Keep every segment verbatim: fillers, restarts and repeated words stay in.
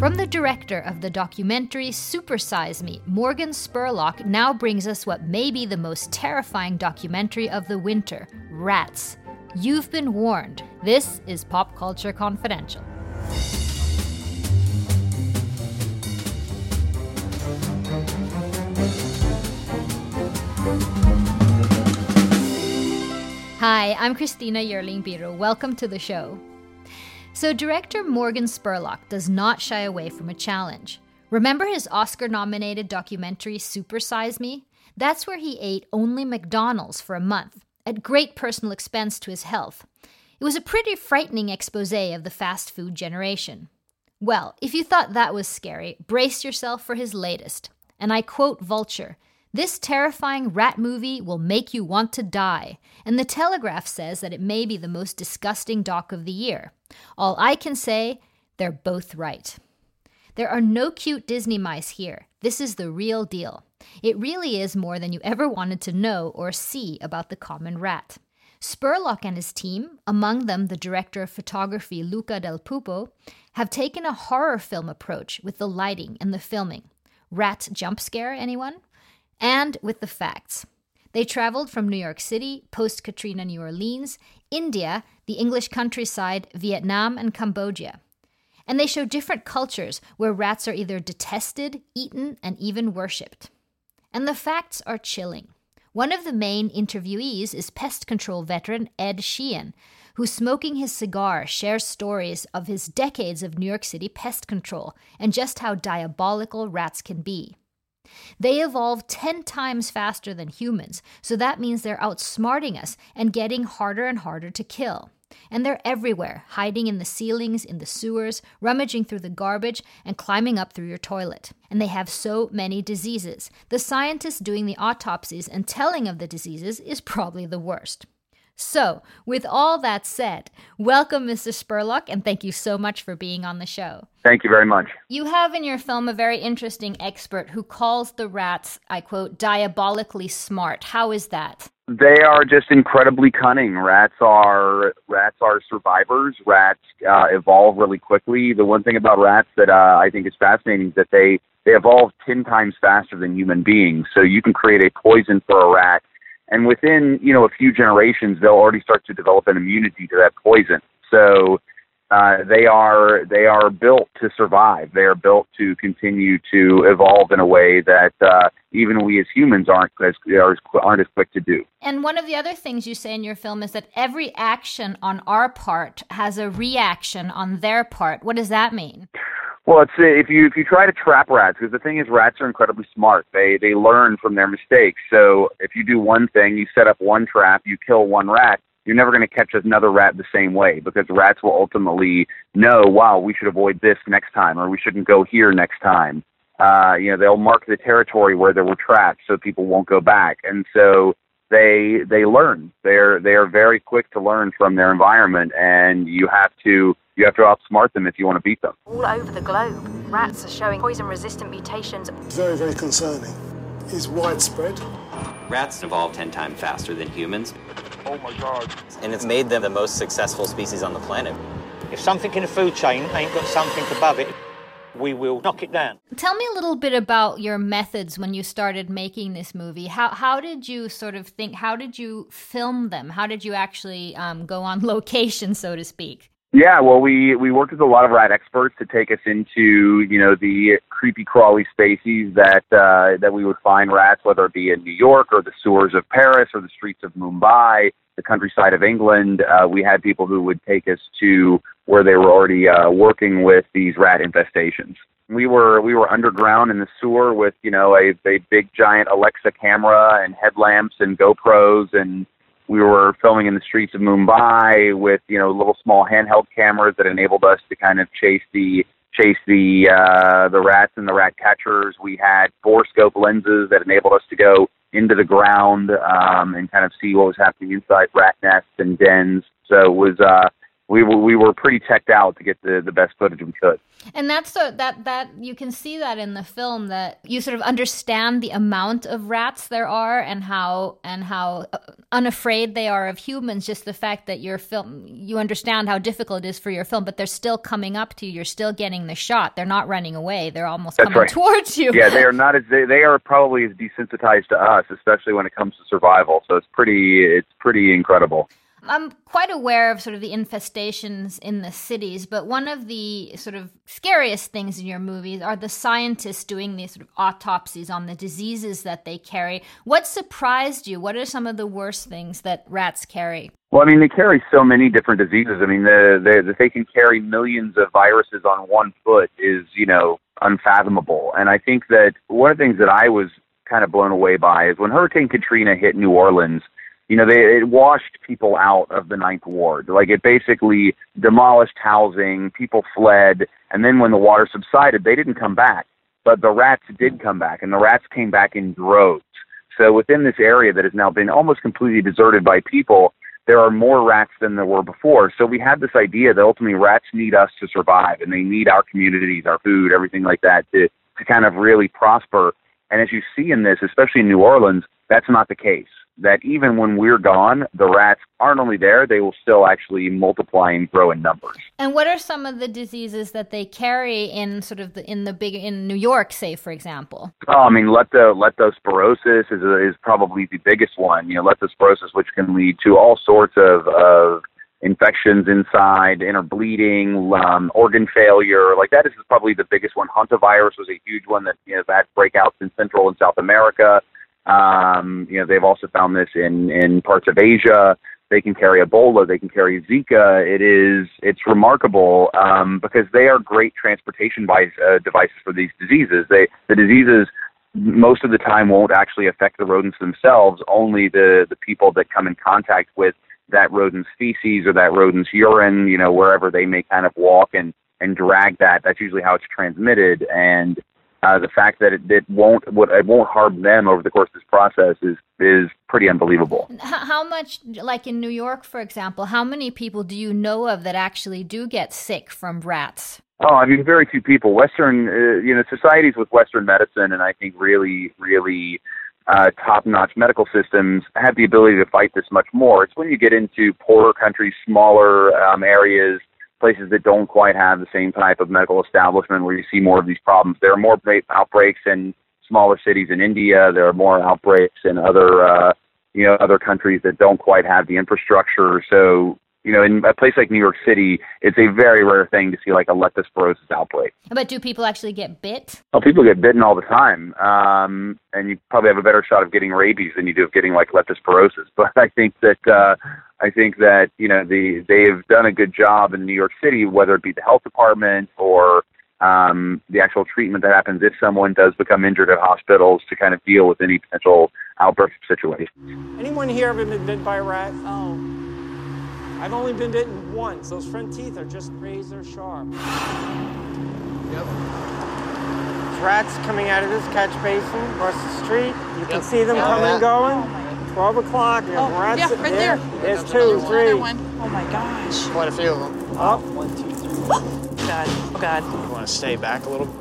From the director of the documentary Super Size Me, Morgan Spurlock now brings us what may be the most terrifying documentary of the winter, Rats. You've been warned. This is Pop Culture Confidential. Hi, I'm Christina Jeurling Birro. Welcome to the show. So director Morgan Spurlock does not shy away from a challenge. Remember his Oscar-nominated documentary Super Size Me? That's where he ate only McDonald's for a month, at great personal expense to his health. It was a pretty frightening exposé of the fast food generation. Well, if you thought that was scary, brace yourself for his latest. And I quote Vulture, "This terrifying rat movie will make you want to die." And The Telegraph says that it may be the most disgusting doc of the year. All I can say, they're both right. There are no cute Disney mice here. This is the real deal. It really is more than you ever wanted to know or see about the common rat. Spurlock and his team, among them the director of photography Luca Del Pupo, have taken a horror film approach with the lighting and the filming. Rat jump scare, anyone? And with the facts. They traveled from New York City, post-Katrina New Orleans, India, the English countryside, Vietnam, and Cambodia. And they show different cultures where rats are either detested, eaten, and even worshipped. And the facts are chilling. One of the main interviewees is pest control veteran Ed Sheehan, who smoking his cigar shares stories of his decades of New York City pest control and just how diabolical rats can be. They evolve ten times faster than humans, so that means they're outsmarting us and getting harder and harder to kill. And they're everywhere, hiding in the ceilings, in the sewers, rummaging through the garbage, and climbing up through your toilet. And they have so many diseases. The scientists doing the autopsies and telling of the diseases is probably the worst. So, with all that said, welcome, Mister Spurlock, and thank you so much for being on the show. Thank you very much. You have in your film a very interesting expert who calls the rats, I quote, diabolically smart. How is that? They are just incredibly cunning. Rats are rats are survivors. Rats uh, evolve really quickly. The one thing about rats that uh, I think is fascinating is that they, they evolve ten times faster than human beings. So you can create a poison for a rat, and within, you know, a few generations, they'll already start to develop an immunity to that poison. So uh, they are they are built to survive. They are built to continue to evolve in a way that uh, even we as humans aren't as, aren't as quick to do. And one of the other things you say in your film is that every action on our part has a reaction on their part. What does that mean? Well, it's, if you if you try to trap rats, because the thing is, rats are incredibly smart. They they learn from their mistakes. So if you do one thing, you set up one trap, you kill one rat, you're never going to catch another rat the same way, because rats will ultimately know, wow, we should avoid this next time, or we shouldn't go here next time. Uh, you know, they'll mark the territory where there were traps so people won't go back. And so they they learn. They're they are very quick to learn from their environment, and you have to. You have to outsmart them if you want to beat them. All over the globe, rats are showing poison-resistant mutations. Very, very concerning. It's widespread. Rats evolve ten times faster than humans. Oh, my God. And it's made them the most successful species on the planet. If something in a food chain ain't got something above it, we will knock it down. Tell me a little bit about your methods when you started making this movie. How how did you sort of think, how did you film them? How did you actually um, go on location, so to speak? Yeah, well, we, we worked with a lot of rat experts to take us into, you know, the creepy crawly spaces that uh, that we would find rats, whether it be in New York or the sewers of Paris or the streets of Mumbai, the countryside of England. Uh, we had people who would take us to where they were already uh, working with these rat infestations. We were we were underground in the sewer with, you know, a, a big giant Alexa camera and headlamps and GoPros, and we were filming in the streets of Mumbai with, you know, little small handheld cameras that enabled us to kind of chase the chase the uh, the rats and the rat catchers. We had borescope lenses that enabled us to go into the ground um, and kind of see what was happening inside rat nests and dens. So it was uh, we were, we were pretty checked out to get the, the best footage we could. And that's so that that you can see that in the film, that you sort of understand the amount of rats there are and how and how unafraid they are of humans. Just the fact that your film, you understand how difficult it is for your film, but they're still coming up to you. You're still getting the shot. They're not running away. They're almost that's coming right. towards you. Yeah, they are not as they, they are probably as desensitized to us, especially when it comes to survival. So it's pretty it's pretty incredible. I'm quite aware of sort of the infestations in the cities, but one of the sort of scariest things in your movies are the scientists doing these sort of autopsies on the diseases that they carry. What surprised you? What are some of the worst things that rats carry? Well, I mean, they carry so many different diseases. I mean, the, the, that they can carry millions of viruses on one foot is, you know, unfathomable. And I think that one of the things that I was kind of blown away by is when Hurricane Katrina hit New Orleans, you know, they, it washed people out of the Ninth Ward. Like, it basically demolished housing, people fled, and then when the water subsided, they didn't come back. But the rats did come back, and the rats came back in droves. So within this area that has now been almost completely deserted by people, there are more rats than there were before. So we had this idea that ultimately rats need us to survive, and they need our communities, our food, everything like that to, to kind of really prosper. And as you see in this, especially in New Orleans, that's not the case. That even when we're gone, the rats aren't only there, they will still actually multiply and grow in numbers. And what are some of the diseases that they carry in sort of the, in the big, in New York, say, for example? Oh, I mean, lepto, leptospirosis is a, is probably the biggest one. You know, leptospirosis, which can lead to all sorts of, of infections inside, inner bleeding, um, organ failure. Like, that is probably the biggest one. Hantavirus was a huge one that, you know, had breakouts in Central and South America. Um, you know, they've also found this in, in parts of Asia. They can carry Ebola. They can carry Zika. It is, it's remarkable, um, because they are great transportation by, uh, devices for these diseases. They, the diseases most of the time won't actually affect the rodents themselves, only the, the people that come in contact with that rodent's feces or that rodent's urine, you know, wherever they may kind of walk and, and drag that. That's usually how it's transmitted. And, Uh, the fact that it, it won't what it won't harm them over the course of this process is is pretty unbelievable. How much, like in New York, for example, how many people do you know of that actually do get sick from rats? Oh, I mean, very few people. Western, uh, you know, societies with Western medicine, and I think really, really uh, top-notch medical systems have the ability to fight this much more. It's when you get into poorer countries, smaller um, areas, places that don't quite have the same type of medical establishment where you see more of these problems. There are more outbreaks in smaller cities in India. There are more outbreaks in other, uh, you know, other countries that don't quite have the infrastructure. So, you know, in a place like New York City, it's a very rare thing to see like a leptospirosis outbreak. But do people actually get bit? Oh, people get bitten all the time. Um, and you probably have a better shot of getting rabies than you do of getting like leptospirosis. But I think that, uh, I think that, you know, the, they've done a good job in New York City, whether it be the health department or um, the actual treatment that happens if someone does become injured at hospitals to kind of deal with any potential outburst situations. Anyone here ever been bitten by a rat? Oh, I've only been bitten once. Those front teeth are just razor sharp. Yep. There's rats coming out of this catch basin across the street. You can yep. see them yep. coming and going. Oh, twelve o'clock, you have oh, rats yeah, right there. there. There's two, three. Oh my gosh. Quite a few of them. Up. One, two, three. Oh, God. Oh, God. You want to stay back a little?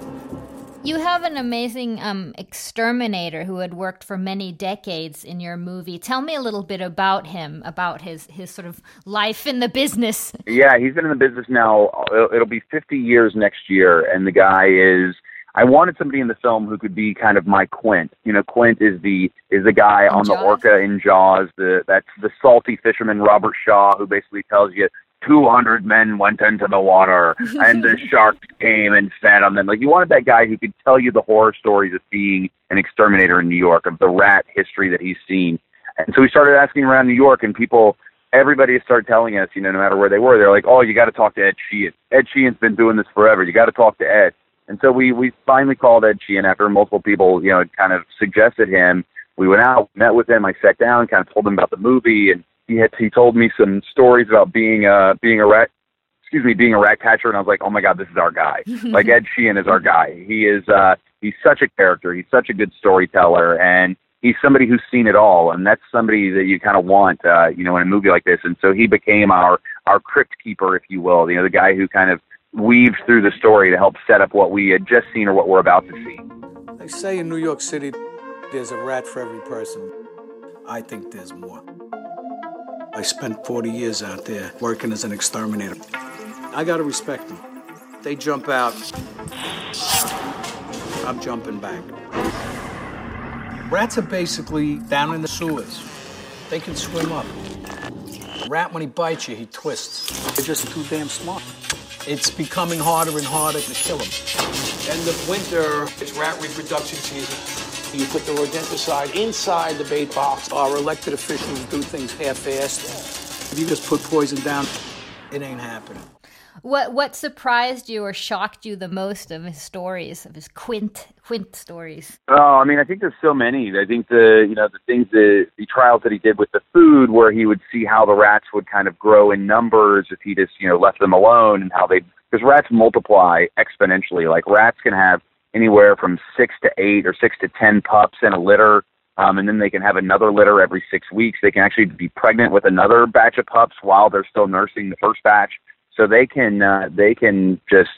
You have an amazing um, exterminator who had worked for many decades in your movie. Tell me a little bit about him, about his, his sort of life in the business. Yeah, he's been in the business now. It'll, it'll be fifty years next year, and the guy is... I wanted somebody in the film who could be kind of my Quint. You know, Quint is the is the guy on the orca in Jaws. The that's the salty fisherman Robert Shaw, who basically tells you two hundred men went into the water and the sharks came and fed on them. Like, you wanted that guy who could tell you the horror stories of being an exterminator in New York, of the rat history that he's seen. And so we started asking around New York, and people. Everybody started telling us, you know, no matter where they were, they're like, "Oh, you got to talk to Ed Sheehan. Ed Sheehan's been doing this forever. You got to talk to Ed." And so we, we finally called Ed Sheehan after multiple people, you know, kind of suggested him. We went out, met with him. I sat down, kind of told him about the movie, and he had, he told me some stories about being a being a rat, excuse me, being a rat catcher. And I was like, oh my God, this is our guy. Like, Ed Sheehan is our guy. He is uh, he's such a character. He's such a good storyteller, and he's somebody who's seen it all. And that's somebody that you kind of want, uh, you know, in a movie like this. And so he became our our crypt keeper, if you will, you know, the guy who kind of weaves through the story to help set up what we had just seen or what we're about to see. They say in New York City, there's a rat for every person. I think there's more. I spent forty years out there working as an exterminator. I gotta respect them. They jump out, I'm jumping back. Rats are basically down in the sewers. They can swim up. A rat, when he bites you, he twists. They're just too damn smart. It's becoming harder and harder to kill them. And the winter is rat reproduction season. You put the rodenticide inside the bait box. Our elected officials do things half-assed. If you just put poison down, it ain't happening. What what surprised you or shocked you the most of his stories, of his quint quint stories? Oh, I mean, I think there's so many. I think the you know the things that the trials that he did with the food, where he would see how the rats would kind of grow in numbers if he just you know left them alone, and how they, because rats multiply exponentially. Like rats can have anywhere from six to eight or six to ten pups in a litter. Um, and then they can have another litter every six weeks. They can actually be pregnant with another batch of pups while they're still nursing the first batch. So they can uh, they can just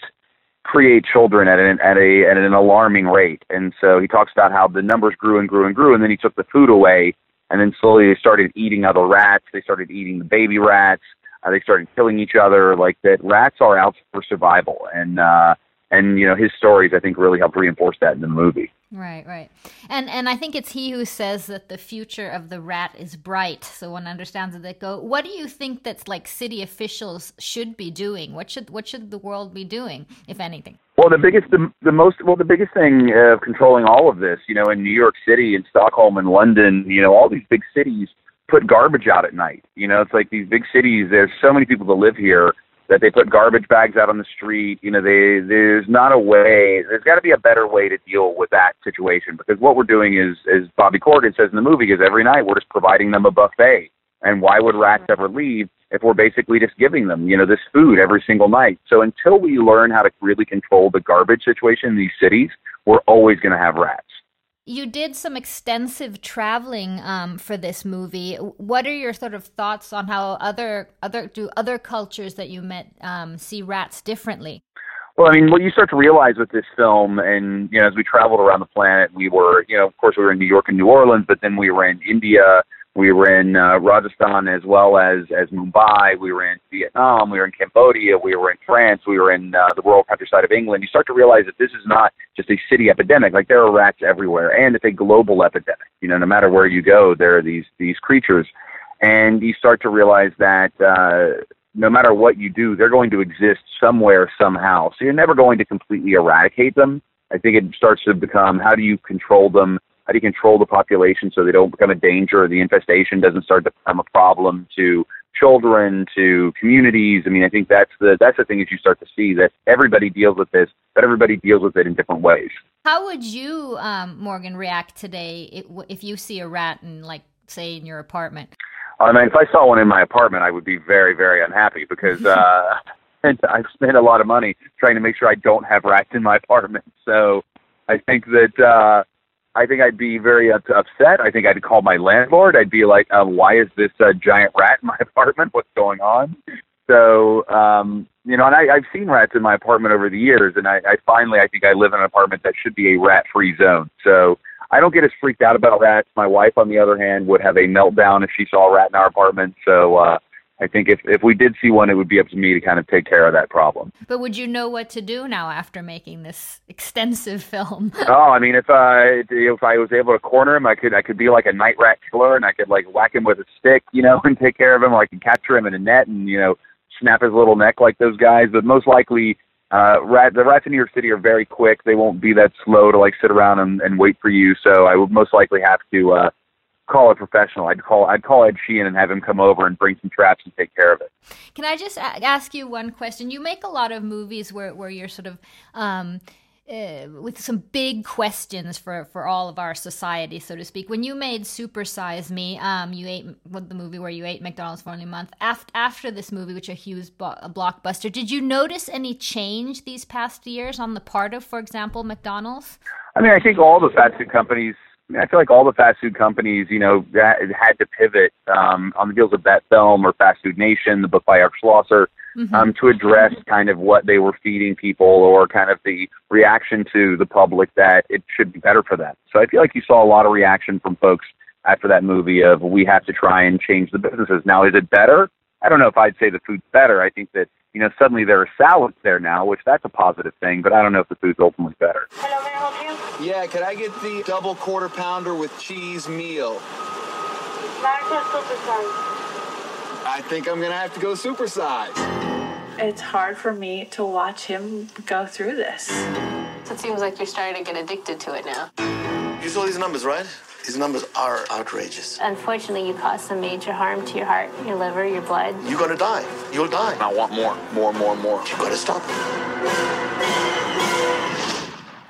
create children at an at a at an alarming rate. And so he talks about how the numbers grew and grew and grew, and then he took the food away, and then slowly they started eating other rats. They started eating the baby rats. Uh, they started killing each other. Like that, rats are out for survival, and uh, and you know his stories I think really helped reinforce that in the movie. Right, right. And and I think it's he who says that the future of the rat is bright, so one understands that. Go, what do you think that's like city officials should be doing? What should what should the world be doing, if anything? Well, the biggest, the, the most, well, the biggest thing of controlling all of this, you know, in New York City and Stockholm and London, you know, all these big cities put garbage out at night. You know, it's like these big cities, there's so many people that live here that they put garbage bags out on the street. You know, they, there's not a way, there's got to be a better way to deal with that situation, because what we're doing is, as Bobby Corrigan says in the movie, is every night we're just providing them a buffet. And why would rats ever leave if we're basically just giving them, you know, this food every single night? So until we learn how to really control the garbage situation in these cities, we're always going to have rats. You did some extensive traveling um, for this movie. What are your sort of thoughts on how other other do other cultures that you met um, see rats differently? Well, I mean, what you start to realize with this film, and you know, as we traveled around the planet, we were, you know, of course, we were in New York and New Orleans, but then we were in India, we were in uh, Rajasthan, as well as as Mumbai, we were in Vietnam, we were in Cambodia, we were in France, we were in uh, the rural countryside of England. You start to realize that this is not just a city epidemic. Like, there are rats everywhere, and it's a global epidemic. You know, no matter where you go, there are these these creatures, and you start to realize that uh, no matter what you do, they're going to exist somewhere, somehow. So you're never going to completely eradicate them. I think it starts to become, how do you control them? How do you control the population so they don't become a danger? The infestation doesn't start to become a problem to children, to communities. I mean, I think that's the that's the thing that you start to see, that everybody deals with this, but everybody deals with it in different ways. How would you, um, Morgan, react today if you see a rat in, like, say, in your apartment? I mean, if I saw one in my apartment, I would be very, very unhappy, because uh, I've spent a lot of money trying to make sure I don't have rats in my apartment. So I think that... Uh, I think I'd be very upset. I think I'd call my landlord. I'd be like, um, why is this uh, giant rat in my apartment? What's going on? So, um, you know, and I, I've seen rats in my apartment over the years, and I, I finally, I think I live in an apartment that should be a rat-free zone. So I don't get as freaked out about rats. My wife, on the other hand, would have a meltdown if she saw a rat in our apartment. So uh, I think if, if we did see one, it would be up to me to kind of take care of that problem. But would you know what to do now after making this extensive film? Oh, I mean, if I if I was able to corner him, I could I could be like a night rat killer, and I could like whack him with a stick, you know, and take care of him, or I could capture him in a net and, you know, snap his little neck like those guys. But most likely, uh, rat the rats in New York City are very quick. They won't be that slow to like sit around and, and wait for you. So I would most likely have to. Uh, Call a professional. I'd call I'd call Ed Sheehan and have him come over and bring some traps and take care of it. Can I just ask you one question? You make a lot of movies where, where you're sort of um, uh, with some big questions for, for all of our society, so to speak. When you made Super Size Me, um, you ate what, the movie where you ate McDonald's for only a month. After, after this movie, which a huge bo- a blockbuster, did you notice any change these past years on the part of, for example, McDonald's? I mean, I think all the fast food companies I feel like all the fast food companies, you know, that had to pivot um, on the heels of that film or Fast Food Nation, the book by Eric Schlosser, mm-hmm. um, to address kind of what they were feeding people or kind of the reaction to the public that it should be better for them. So I feel like you saw a lot of reaction from folks after that movie of, we have to try and change the businesses. Now, is it better? I don't know if I'd say the food's better. I think that, you know, suddenly there are salads there now, which that's a positive thing, but I don't know if the food's ultimately better. Hello, may I help you? Yeah, could I get the double quarter pounder with cheese meal? Marcos Super Size. I think I'm going to have to go Super Size. It's hard for me to watch him go through this. It seems like you're starting to get addicted to it now. You saw these numbers, right? These numbers are outrageous. Unfortunately, you caused some major harm to your heart, your liver, your blood. You're gonna die. You'll die. I want more, more, more, more. You gotta stop.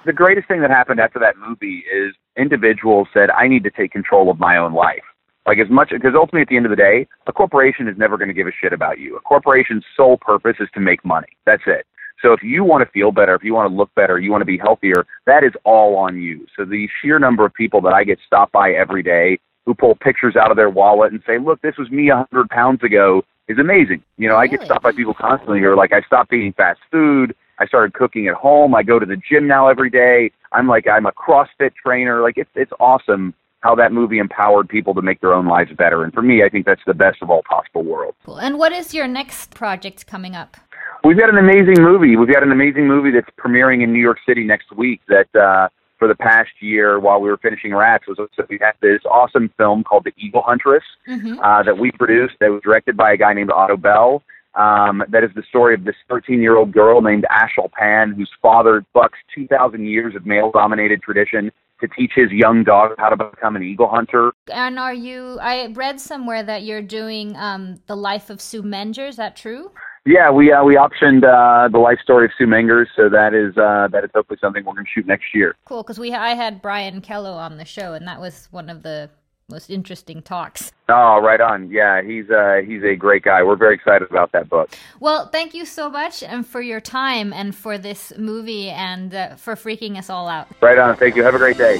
The greatest thing that happened after that movie is individuals said, I need to take control of my own life. Like, as much, because ultimately at the end of the day, a corporation is never gonna give a shit about you. A corporation's sole purpose is to make money. That's it. So if you want to feel better, if you want to look better, you want to be healthier, that is all on you. So the sheer number of people that I get stopped by every day who pull pictures out of their wallet and say, look, this was me one hundred pounds ago, is amazing. You know, really? I get stopped by people constantly who are like, I stopped eating fast food. I started cooking at home. I go to the gym now every day. I'm like, I'm a CrossFit trainer. Like, it's it's awesome how that movie empowered people to make their own lives better. And for me, I think that's the best of all possible worlds. And what is your next project coming up? We've got an amazing movie. We've got an amazing movie that's premiering in New York City next week that uh, for the past year while we were finishing Rats, was we had this awesome film called The Eagle Huntress mm-hmm. uh, that we produced, that was directed by a guy named Otto Bell. Um, that is the story of this thirteen-year-old girl named Ashal Pan, whose father bucks two thousand years of male-dominated tradition to teach his young daughter how to become an eagle hunter. And are you, I read somewhere that you're doing um, The Life of Sue Mengers, is that true? Yeah, we uh, we optioned uh, the life story of Sue Mengers, so that is uh, that is hopefully something we're going to shoot next year. Cool, because we I had Brian Kello on the show, and that was one of the most interesting talks. Oh, right on. Yeah, he's uh, he's a great guy. We're very excited about that book. Well, thank you so much and for your time and for this movie and uh, for freaking us all out. Right on. Thank you. Have a great day.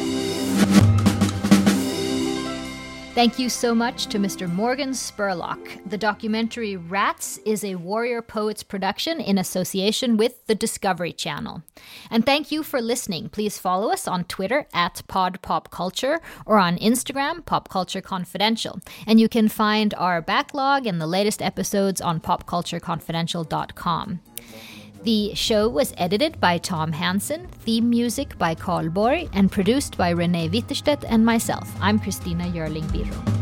Thank you so much to Mister Morgan Spurlock. The documentary Rats is a Warrior Poets production in association with the Discovery Channel. And thank you for listening. Please follow us on Twitter at Pod Pop Culture or on Instagram, Pop Culture Confidential. And you can find our backlog and the latest episodes on pop culture confidential dot com. The show was edited by Tom Hansen, theme music by Carl Boy, and produced by Rene Witterstedt and myself. I'm Christina Jeurling Birro.